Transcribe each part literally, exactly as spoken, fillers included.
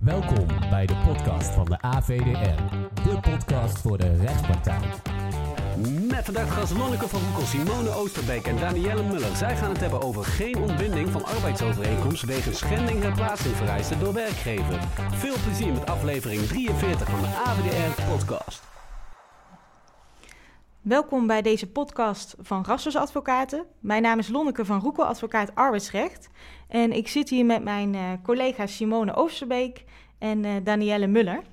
Welkom bij de podcast van de A V D R, de podcast voor de rechtspartij. Met vandaag gast Lonneke van Roekel, Simone Oosterbeek en Daniëlle Müller. Zij gaan het hebben over geen ontbinding van arbeidsovereenkomst wegens schending en plaatsingvereisten door werkgever. Veel plezier met aflevering drieënveertig van de A V D R-podcast. Welkom bij deze podcast van Rassers Advocaten. Mijn naam is Lonneke van Roekel, advocaat arbeidsrecht. En ik zit hier met mijn uh, collega's Simone Oosterbeek en uh, Daniëlle Müller.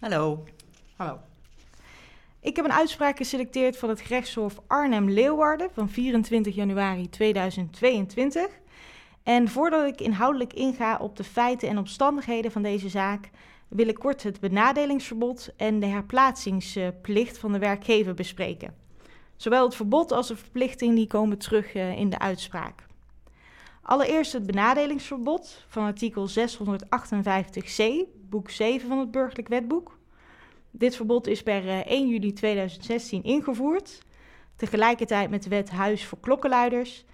Hallo. Hallo. Ik heb een uitspraak geselecteerd van het gerechtshof Arnhem-Leeuwarden van vierentwintig januari tweeduizend tweeëntwintig. En voordat ik inhoudelijk inga op de feiten en omstandigheden van deze zaak, wil ik kort het benadelingsverbod en de herplaatsingsplicht van de werkgever bespreken. Zowel het verbod als de verplichting die komen terug in de uitspraak. Allereerst het benadelingsverbod van artikel zeshonderdachtenvijftig c, boek zeven van het Burgerlijk Wetboek. Dit verbod is per één juli tweeduizend zestien ingevoerd, tegelijkertijd met de Wet Huis voor Klokkenluiders.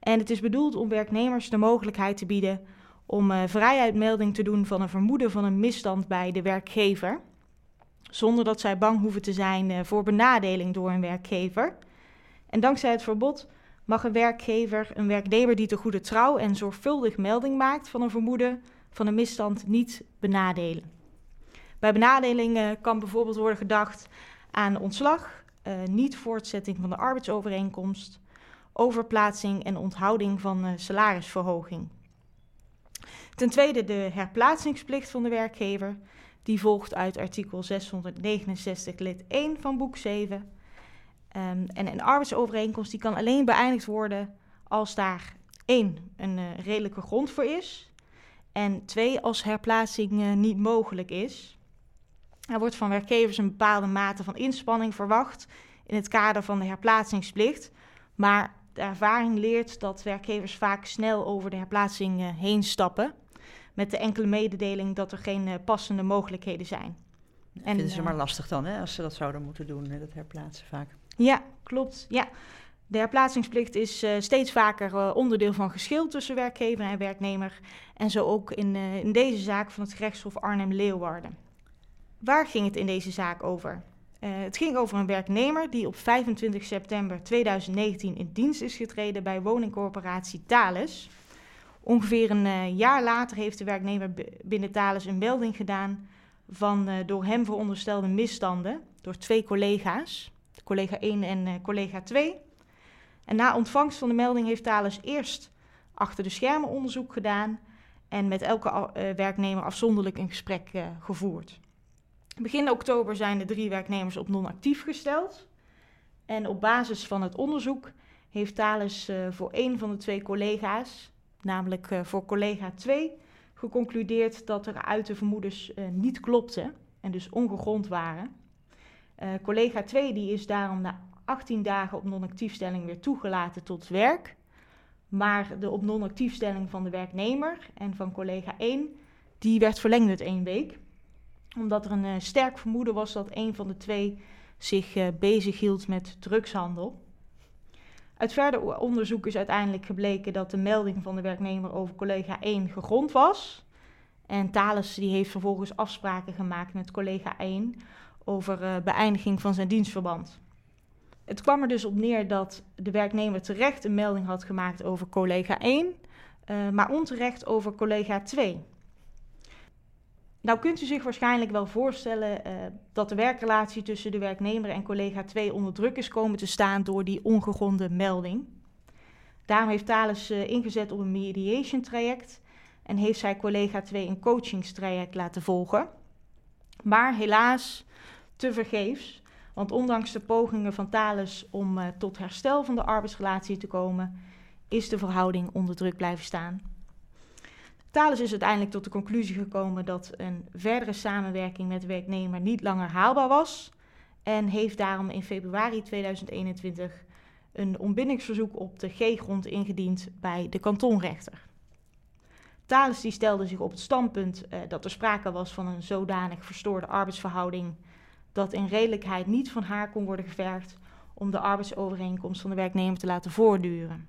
En het is bedoeld om werknemers de mogelijkheid te bieden om uh, vrijuitmelding te doen van een vermoeden van een misstand bij de werkgever, zonder dat zij bang hoeven te zijn uh, voor benadeling door een werkgever. En dankzij het verbod mag een werkgever een werknemer die te goede trouw en zorgvuldig melding maakt van een vermoeden van een misstand niet benadelen. Bij benadeling uh, kan bijvoorbeeld worden gedacht aan ontslag, uh, niet voortzetting van de arbeidsovereenkomst, overplaatsing en onthouding van uh, salarisverhoging. Ten tweede de herplaatsingsplicht van de werkgever. Die volgt uit artikel zeshonderdnegenenzestig lid één van boek zeven. Um, en een arbeidsovereenkomst die kan alleen beëindigd worden als daar één een uh, redelijke grond voor is. En twee als herplaatsing uh, niet mogelijk is. Er wordt van werkgevers een bepaalde mate van inspanning verwacht in het kader van de herplaatsingsplicht. Maar de ervaring leert dat werkgevers vaak snel over de herplaatsing heen stappen, met de enkele mededeling dat er geen passende mogelijkheden zijn. Dat vinden ze uh, maar lastig dan, hè, als ze dat zouden moeten doen, dat herplaatsen vaak. Ja, klopt. Ja. De herplaatsingsplicht is uh, steeds vaker uh, onderdeel van geschil tussen werkgever en werknemer. En zo ook in, uh, in deze zaak van het gerechtshof Arnhem-Leeuwarden. Waar ging het in deze zaak over? Uh, het ging over een werknemer die op vijfentwintig september tweeduizend negentien in dienst is getreden bij woningcorporatie Thales. Ongeveer een uh, jaar later heeft de werknemer b- binnen Thales een melding gedaan van uh, door hem veronderstelde misstanden door twee collega's, collega één en uh, collega twee. En na ontvangst van de melding heeft Thales eerst achter de schermen onderzoek gedaan en met elke uh, werknemer afzonderlijk een gesprek uh, gevoerd. Begin oktober zijn de drie werknemers op non-actief gesteld. En op basis van het onderzoek heeft Thales uh, voor één van de twee collega's, namelijk uh, voor collega twee, geconcludeerd dat er uit de vermoedens uh, niet klopte en dus ongegrond waren. Uh, collega twee die is daarom na achttien dagen op non-actiefstelling weer toegelaten tot werk. Maar de op non-actiefstelling van de werknemer en van collega één, die werd verlengd uit één week. Omdat er een uh, sterk vermoeden was dat een van de twee zich uh, bezighield met drugshandel. Uit verder onderzoek is uiteindelijk gebleken dat de melding van de werknemer over collega één gegrond was. En Thales die heeft vervolgens afspraken gemaakt met collega één over uh, beëindiging van zijn dienstverband. Het kwam er dus op neer dat de werknemer terecht een melding had gemaakt over collega één, uh, maar onterecht over collega twee. Nou kunt u zich waarschijnlijk wel voorstellen uh, dat de werkrelatie tussen de werknemer en collega twee onder druk is komen te staan door die ongegronde melding. Daarom heeft Thales uh, ingezet op een mediation traject en heeft zij collega twee een coachingstraject laten volgen. Maar helaas tevergeefs, want ondanks de pogingen van Thales om uh, tot herstel van de arbeidsrelatie te komen, is de verhouding onder druk blijven staan. Thales is uiteindelijk tot de conclusie gekomen dat een verdere samenwerking met de werknemer niet langer haalbaar was. En heeft daarom in februari tweeduizend eenentwintig een ontbindingsverzoek op de G-grond ingediend bij de kantonrechter. Thales die stelde zich op het standpunt eh, dat er sprake was van een zodanig verstoorde arbeidsverhouding dat in redelijkheid niet van haar kon worden gevergd om de arbeidsovereenkomst van de werknemer te laten voortduren.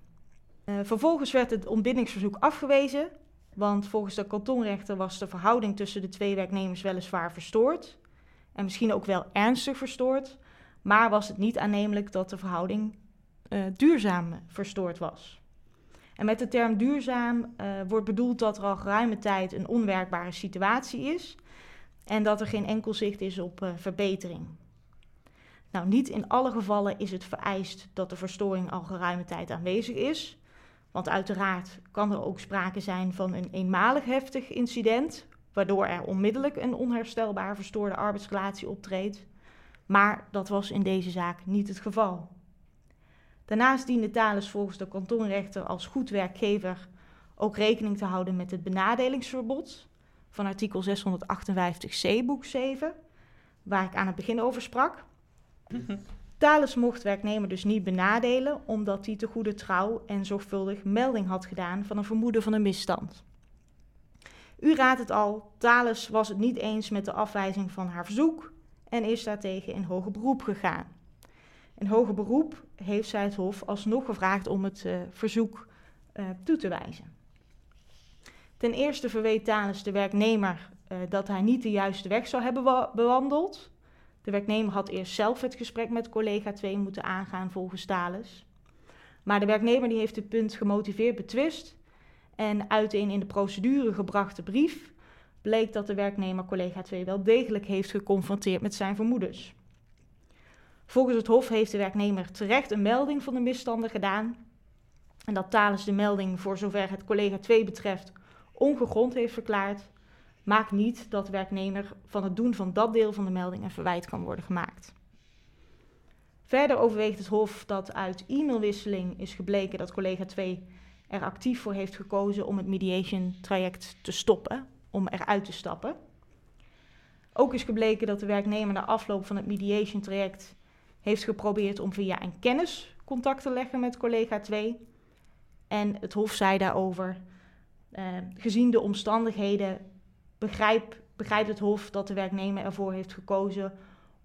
Eh, vervolgens werd het ontbindingsverzoek afgewezen. Want volgens de kantonrechter was de verhouding tussen de twee werknemers weliswaar verstoord. En misschien ook wel ernstig verstoord. Maar was het niet aannemelijk dat de verhouding uh, duurzaam verstoord was. En met de term duurzaam uh, wordt bedoeld dat er al geruime tijd een onwerkbare situatie is. En dat er geen enkel zicht is op uh, verbetering. Nou, niet in alle gevallen is het vereist dat de verstoring al geruime tijd aanwezig is. Want uiteraard kan er ook sprake zijn van een eenmalig heftig incident, waardoor er onmiddellijk een onherstelbaar verstoorde arbeidsrelatie optreedt. Maar dat was in deze zaak niet het geval. Daarnaast diende Thales volgens de kantonrechter als goed werkgever ook rekening te houden met het benadelingsverbod van artikel zeshonderdachtenvijftig c boek zeven, waar ik aan het begin over sprak. Thales mocht werknemer dus niet benadelen omdat hij te goede trouw en zorgvuldig melding had gedaan van een vermoeden van een misstand. U raadt het al, Thales was het niet eens met de afwijzing van haar verzoek en is daartegen in hoger beroep gegaan. In hoger beroep heeft zij het Hof alsnog gevraagd om het uh, verzoek uh, toe te wijzen. Ten eerste verweet Thales de werknemer uh, dat hij niet de juiste weg zou hebben wa- bewandeld. De werknemer had eerst zelf het gesprek met collega twee moeten aangaan volgens Thales. Maar de werknemer die heeft het punt gemotiveerd betwist. En uit een in de procedure gebrachte brief bleek dat de werknemer collega twee wel degelijk heeft geconfronteerd met zijn vermoedens. Volgens het Hof heeft de werknemer terecht een melding van de misstanden gedaan. En dat Thales de melding voor zover het collega twee betreft ongegrond heeft verklaard, maakt niet dat de werknemer van het doen van dat deel van de melding een verwijt kan worden gemaakt. Verder overweegt het Hof dat uit e-mailwisseling is gebleken dat collega twee er actief voor heeft gekozen om het mediation traject te stoppen, om eruit te stappen. Ook is gebleken dat de werknemer na afloop van het mediation traject heeft geprobeerd om via een kennis contact te leggen met collega twee. En het Hof zei daarover, eh, gezien de omstandigheden Begrijp, begrijpt het Hof dat de werknemer ervoor heeft gekozen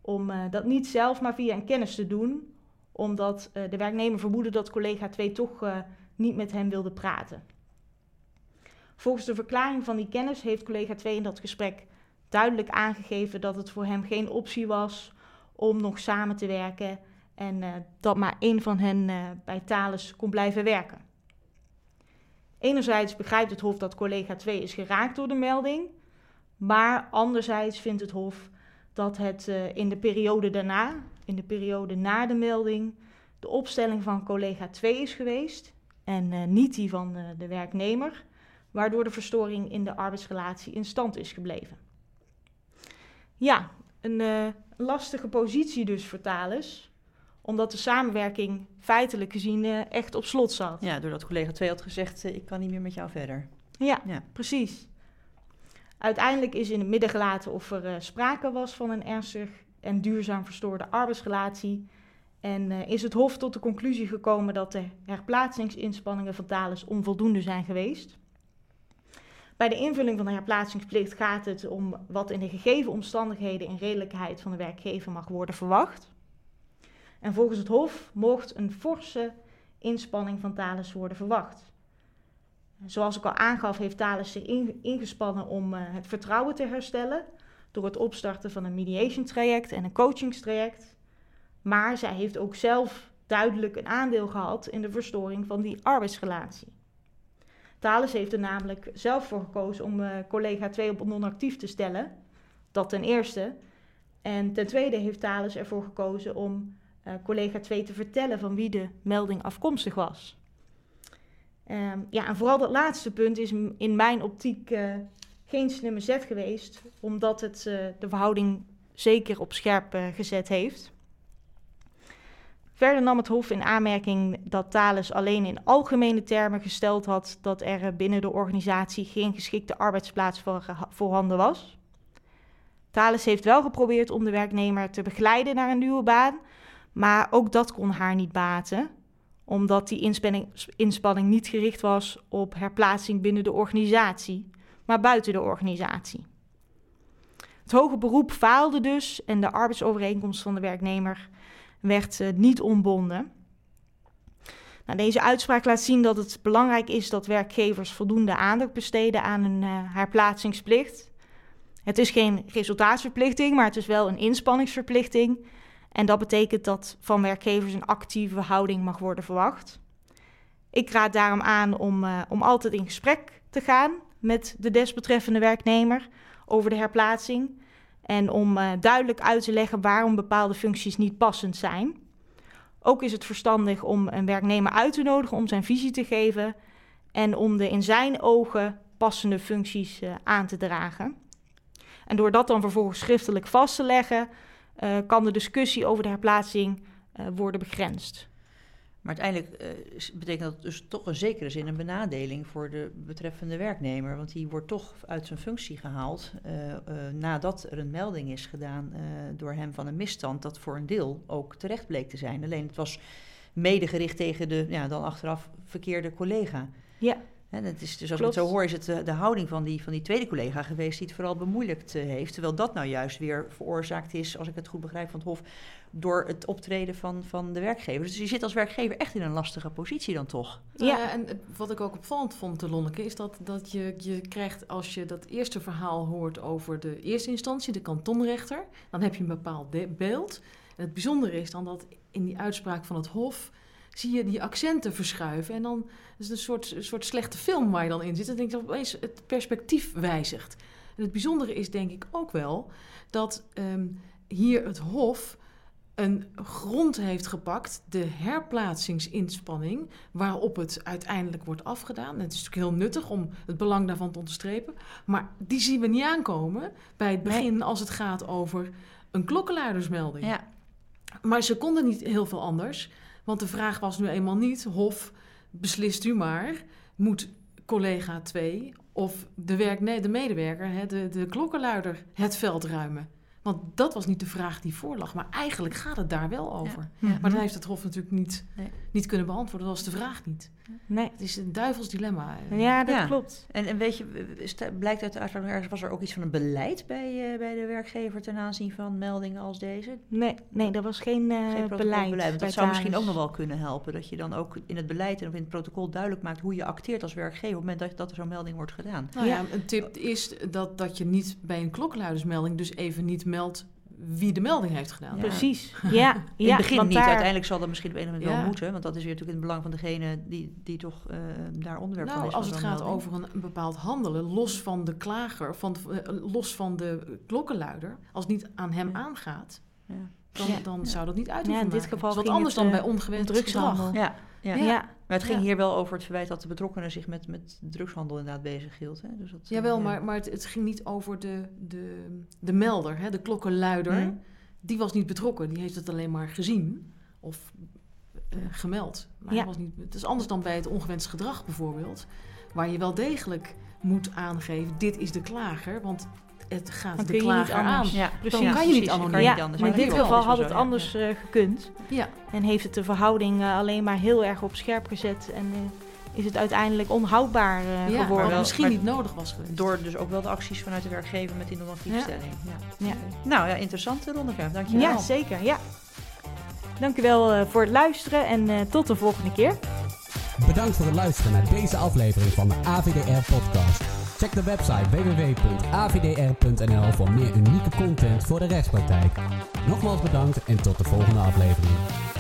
om uh, dat niet zelf, maar via een kennis te doen. Omdat uh, de werknemer vermoedde dat collega twee toch uh, niet met hem wilde praten. Volgens de verklaring van die kennis heeft collega twee in dat gesprek duidelijk aangegeven dat het voor hem geen optie was om nog samen te werken. En uh, dat maar één van hen uh, bij Thales kon blijven werken. Enerzijds begrijpt het Hof dat collega twee is geraakt door de melding. Maar anderzijds vindt het Hof dat het uh, in de periode daarna, in de periode na de melding, de opstelling van collega twee is geweest en uh, niet die van uh, de werknemer, waardoor de verstoring in de arbeidsrelatie in stand is gebleven. Ja, een uh, lastige positie dus voor Thales, omdat de samenwerking feitelijk gezien uh, echt op slot zat. Ja, doordat collega twee had gezegd, uh, ik kan niet meer met jou verder. Ja, ja. Precies. Uiteindelijk is in het midden gelaten of er uh, sprake was van een ernstig en duurzaam verstoorde arbeidsrelatie. En uh, is het Hof tot de conclusie gekomen dat de herplaatsingsinspanningen van Thales onvoldoende zijn geweest. Bij de invulling van de herplaatsingsplicht gaat het om wat in de gegeven omstandigheden en redelijkheid van de werkgever mag worden verwacht. En volgens het Hof mocht een forse inspanning van Thales worden verwacht. Zoals ik al aangaf, heeft Thales zich ingespannen om uh, het vertrouwen te herstellen door het opstarten van een mediation traject en een coachingstraject. Maar zij heeft ook zelf duidelijk een aandeel gehad in de verstoring van die arbeidsrelatie. Thales heeft er namelijk zelf voor gekozen om uh, collega twee op non-actief te stellen. Dat ten eerste. En ten tweede heeft Thales ervoor gekozen om uh, collega twee te vertellen van wie de melding afkomstig was. Um, ja, en vooral dat laatste punt is m- in mijn optiek uh, geen slimme zet geweest, omdat het uh, de verhouding zeker op scherp uh, gezet heeft. Verder nam het Hof in aanmerking dat Thales alleen in algemene termen gesteld had dat er binnen de organisatie geen geschikte arbeidsplaats voor, voorhanden was. Thales heeft wel geprobeerd om de werknemer te begeleiden naar een nieuwe baan, maar ook dat kon haar niet baten, omdat die inspanning, inspanning niet gericht was op herplaatsing binnen de organisatie, maar buiten de organisatie. Het hoger beroep faalde dus en de arbeidsovereenkomst van de werknemer werd uh, niet ontbonden. Nou, deze uitspraak laat zien dat het belangrijk is dat werkgevers voldoende aandacht besteden aan hun uh, herplaatsingsplicht. Het is geen resultaatverplichting, maar het is wel een inspanningsverplichting. En dat betekent dat van werkgevers een actieve houding mag worden verwacht. Ik raad daarom aan om, uh, om altijd in gesprek te gaan met de desbetreffende werknemer over de herplaatsing. En om uh, duidelijk uit te leggen waarom bepaalde functies niet passend zijn. Ook is het verstandig om een werknemer uit te nodigen om zijn visie te geven. En om de in zijn ogen passende functies uh, aan te dragen. En door dat dan vervolgens schriftelijk vast te leggen, Uh, kan de discussie over de herplaatsing uh, worden begrensd. Maar uiteindelijk uh, betekent dat dus toch in zekere zin een benadeling voor de betreffende werknemer. Want die wordt toch uit zijn functie gehaald uh, uh, nadat er een melding is gedaan uh, door hem van een misstand dat voor een deel ook terecht bleek te zijn. Alleen het was medegericht tegen de ja, dan achteraf verkeerde collega. Ja. En het is dus, als Klopt. Ik het zo hoor, is het de, de houding van die, van die tweede collega geweest die het vooral bemoeilijkt uh, heeft. Terwijl dat nou juist weer veroorzaakt is, als ik het goed begrijp van het Hof, door het optreden van, van de werkgever. Dus je zit als werkgever echt in een lastige positie dan toch? Ja, ja en wat ik ook opvallend vond, Lonneke, is dat, dat je, je krijgt, als je dat eerste verhaal hoort over de eerste instantie, de kantonrechter, dan heb je een bepaald de- beeld. En het bijzondere is dan dat in die uitspraak van het Hof zie je die accenten verschuiven. En dan is het een soort, een soort slechte film waar je dan in zit. En denk dat opeens het perspectief wijzigt. En het bijzondere is denk ik ook wel dat um, hier het Hof een grond heeft gepakt, de herplaatsingsinspanning, waarop het uiteindelijk wordt afgedaan. En het is natuurlijk heel nuttig om het belang daarvan te onderstrepen. Maar die zien we niet aankomen bij het begin als het gaat over een klokkenluidersmelding. Ja. Maar ze konden niet heel veel anders. Want de vraag was nu eenmaal niet, Hof, beslist u maar, moet collega twee of de, werk, nee, de medewerker, hè, de, de klokkenluider, het veld ruimen? Want dat was niet de vraag die voorlag, maar eigenlijk gaat het daar wel over. Ja, ja. Maar dat heeft het Hof natuurlijk niet, nee. niet kunnen beantwoorden, dat was de vraag niet. Nee. Het is een duivels dilemma. Ja, dat ja. klopt. En, en weet je, blijkt uit de uitspraak, was er ook iets van een beleid bij, uh, bij de werkgever ten aanzien van meldingen als deze? Nee, nee, dat was geen, uh, geen beleid. beleid dat zou misschien ook nog wel kunnen helpen, dat je dan ook in het beleid en in het protocol duidelijk maakt hoe je acteert als werkgever op het moment dat, dat er zo'n melding wordt gedaan. Nou ja, een tip is dat, dat je niet bij een klokkenluidersmelding dus even niet meldt wie de melding heeft gedaan. Ja. Precies. Ja, in het begin ja, niet. Daar... Uiteindelijk zal dat misschien op een of andere manier wel moeten. Want dat is weer natuurlijk in het belang van degene die, die toch uh, daar onderwerp nou, van is. Als het gaat melding. over een, een bepaald handelen, los van de klager, van de, los van de klokkenluider, als het niet aan hem ja. aangaat, ja. dan, dan ja. zou dat niet uit hoeven ja, in dit geval wat anders het, dan bij ongewenst drugshandel. Ja. Ja. Ja. ja, maar het ging ja. hier wel over het verwijt dat de betrokkenen zich met, met drugshandel inderdaad bezighield. Hè? Dus dat, Jawel, ja. maar, maar het, het ging niet over de, de, de melder, hè? De klokkenluider. Nee. Die was niet betrokken, die heeft het alleen maar gezien of uh, gemeld. Maar ja. was niet, het is anders dan bij het ongewenst gedrag bijvoorbeeld, waar je wel degelijk moet aangeven, dit is is de klager, want het gaat dan de klager aan. Ja, precies. Dan kan je niet anders. Ja, maar in dit geval had het anders uh, gekund. Ja. En heeft het de verhouding uh, alleen maar heel erg op scherp gezet. En uh, is het uiteindelijk onhoudbaar uh, ja, geworden. Wat misschien maar, niet nodig was geweest. Door dus ook wel de acties vanuit de werkgever met die normatiefstelling. Ja. Ja. Ja. Nou ja, interessante Lonneke. Dank je wel. Ja, zeker. Ja. Dank u wel uh, voor het luisteren en uh, tot de volgende keer. Bedankt voor het luisteren naar deze aflevering van de A V D R-podcast. Check de website w w w punt a v d r punt n l voor meer unieke content voor de rechtspraktijk. Nogmaals bedankt en tot de volgende aflevering.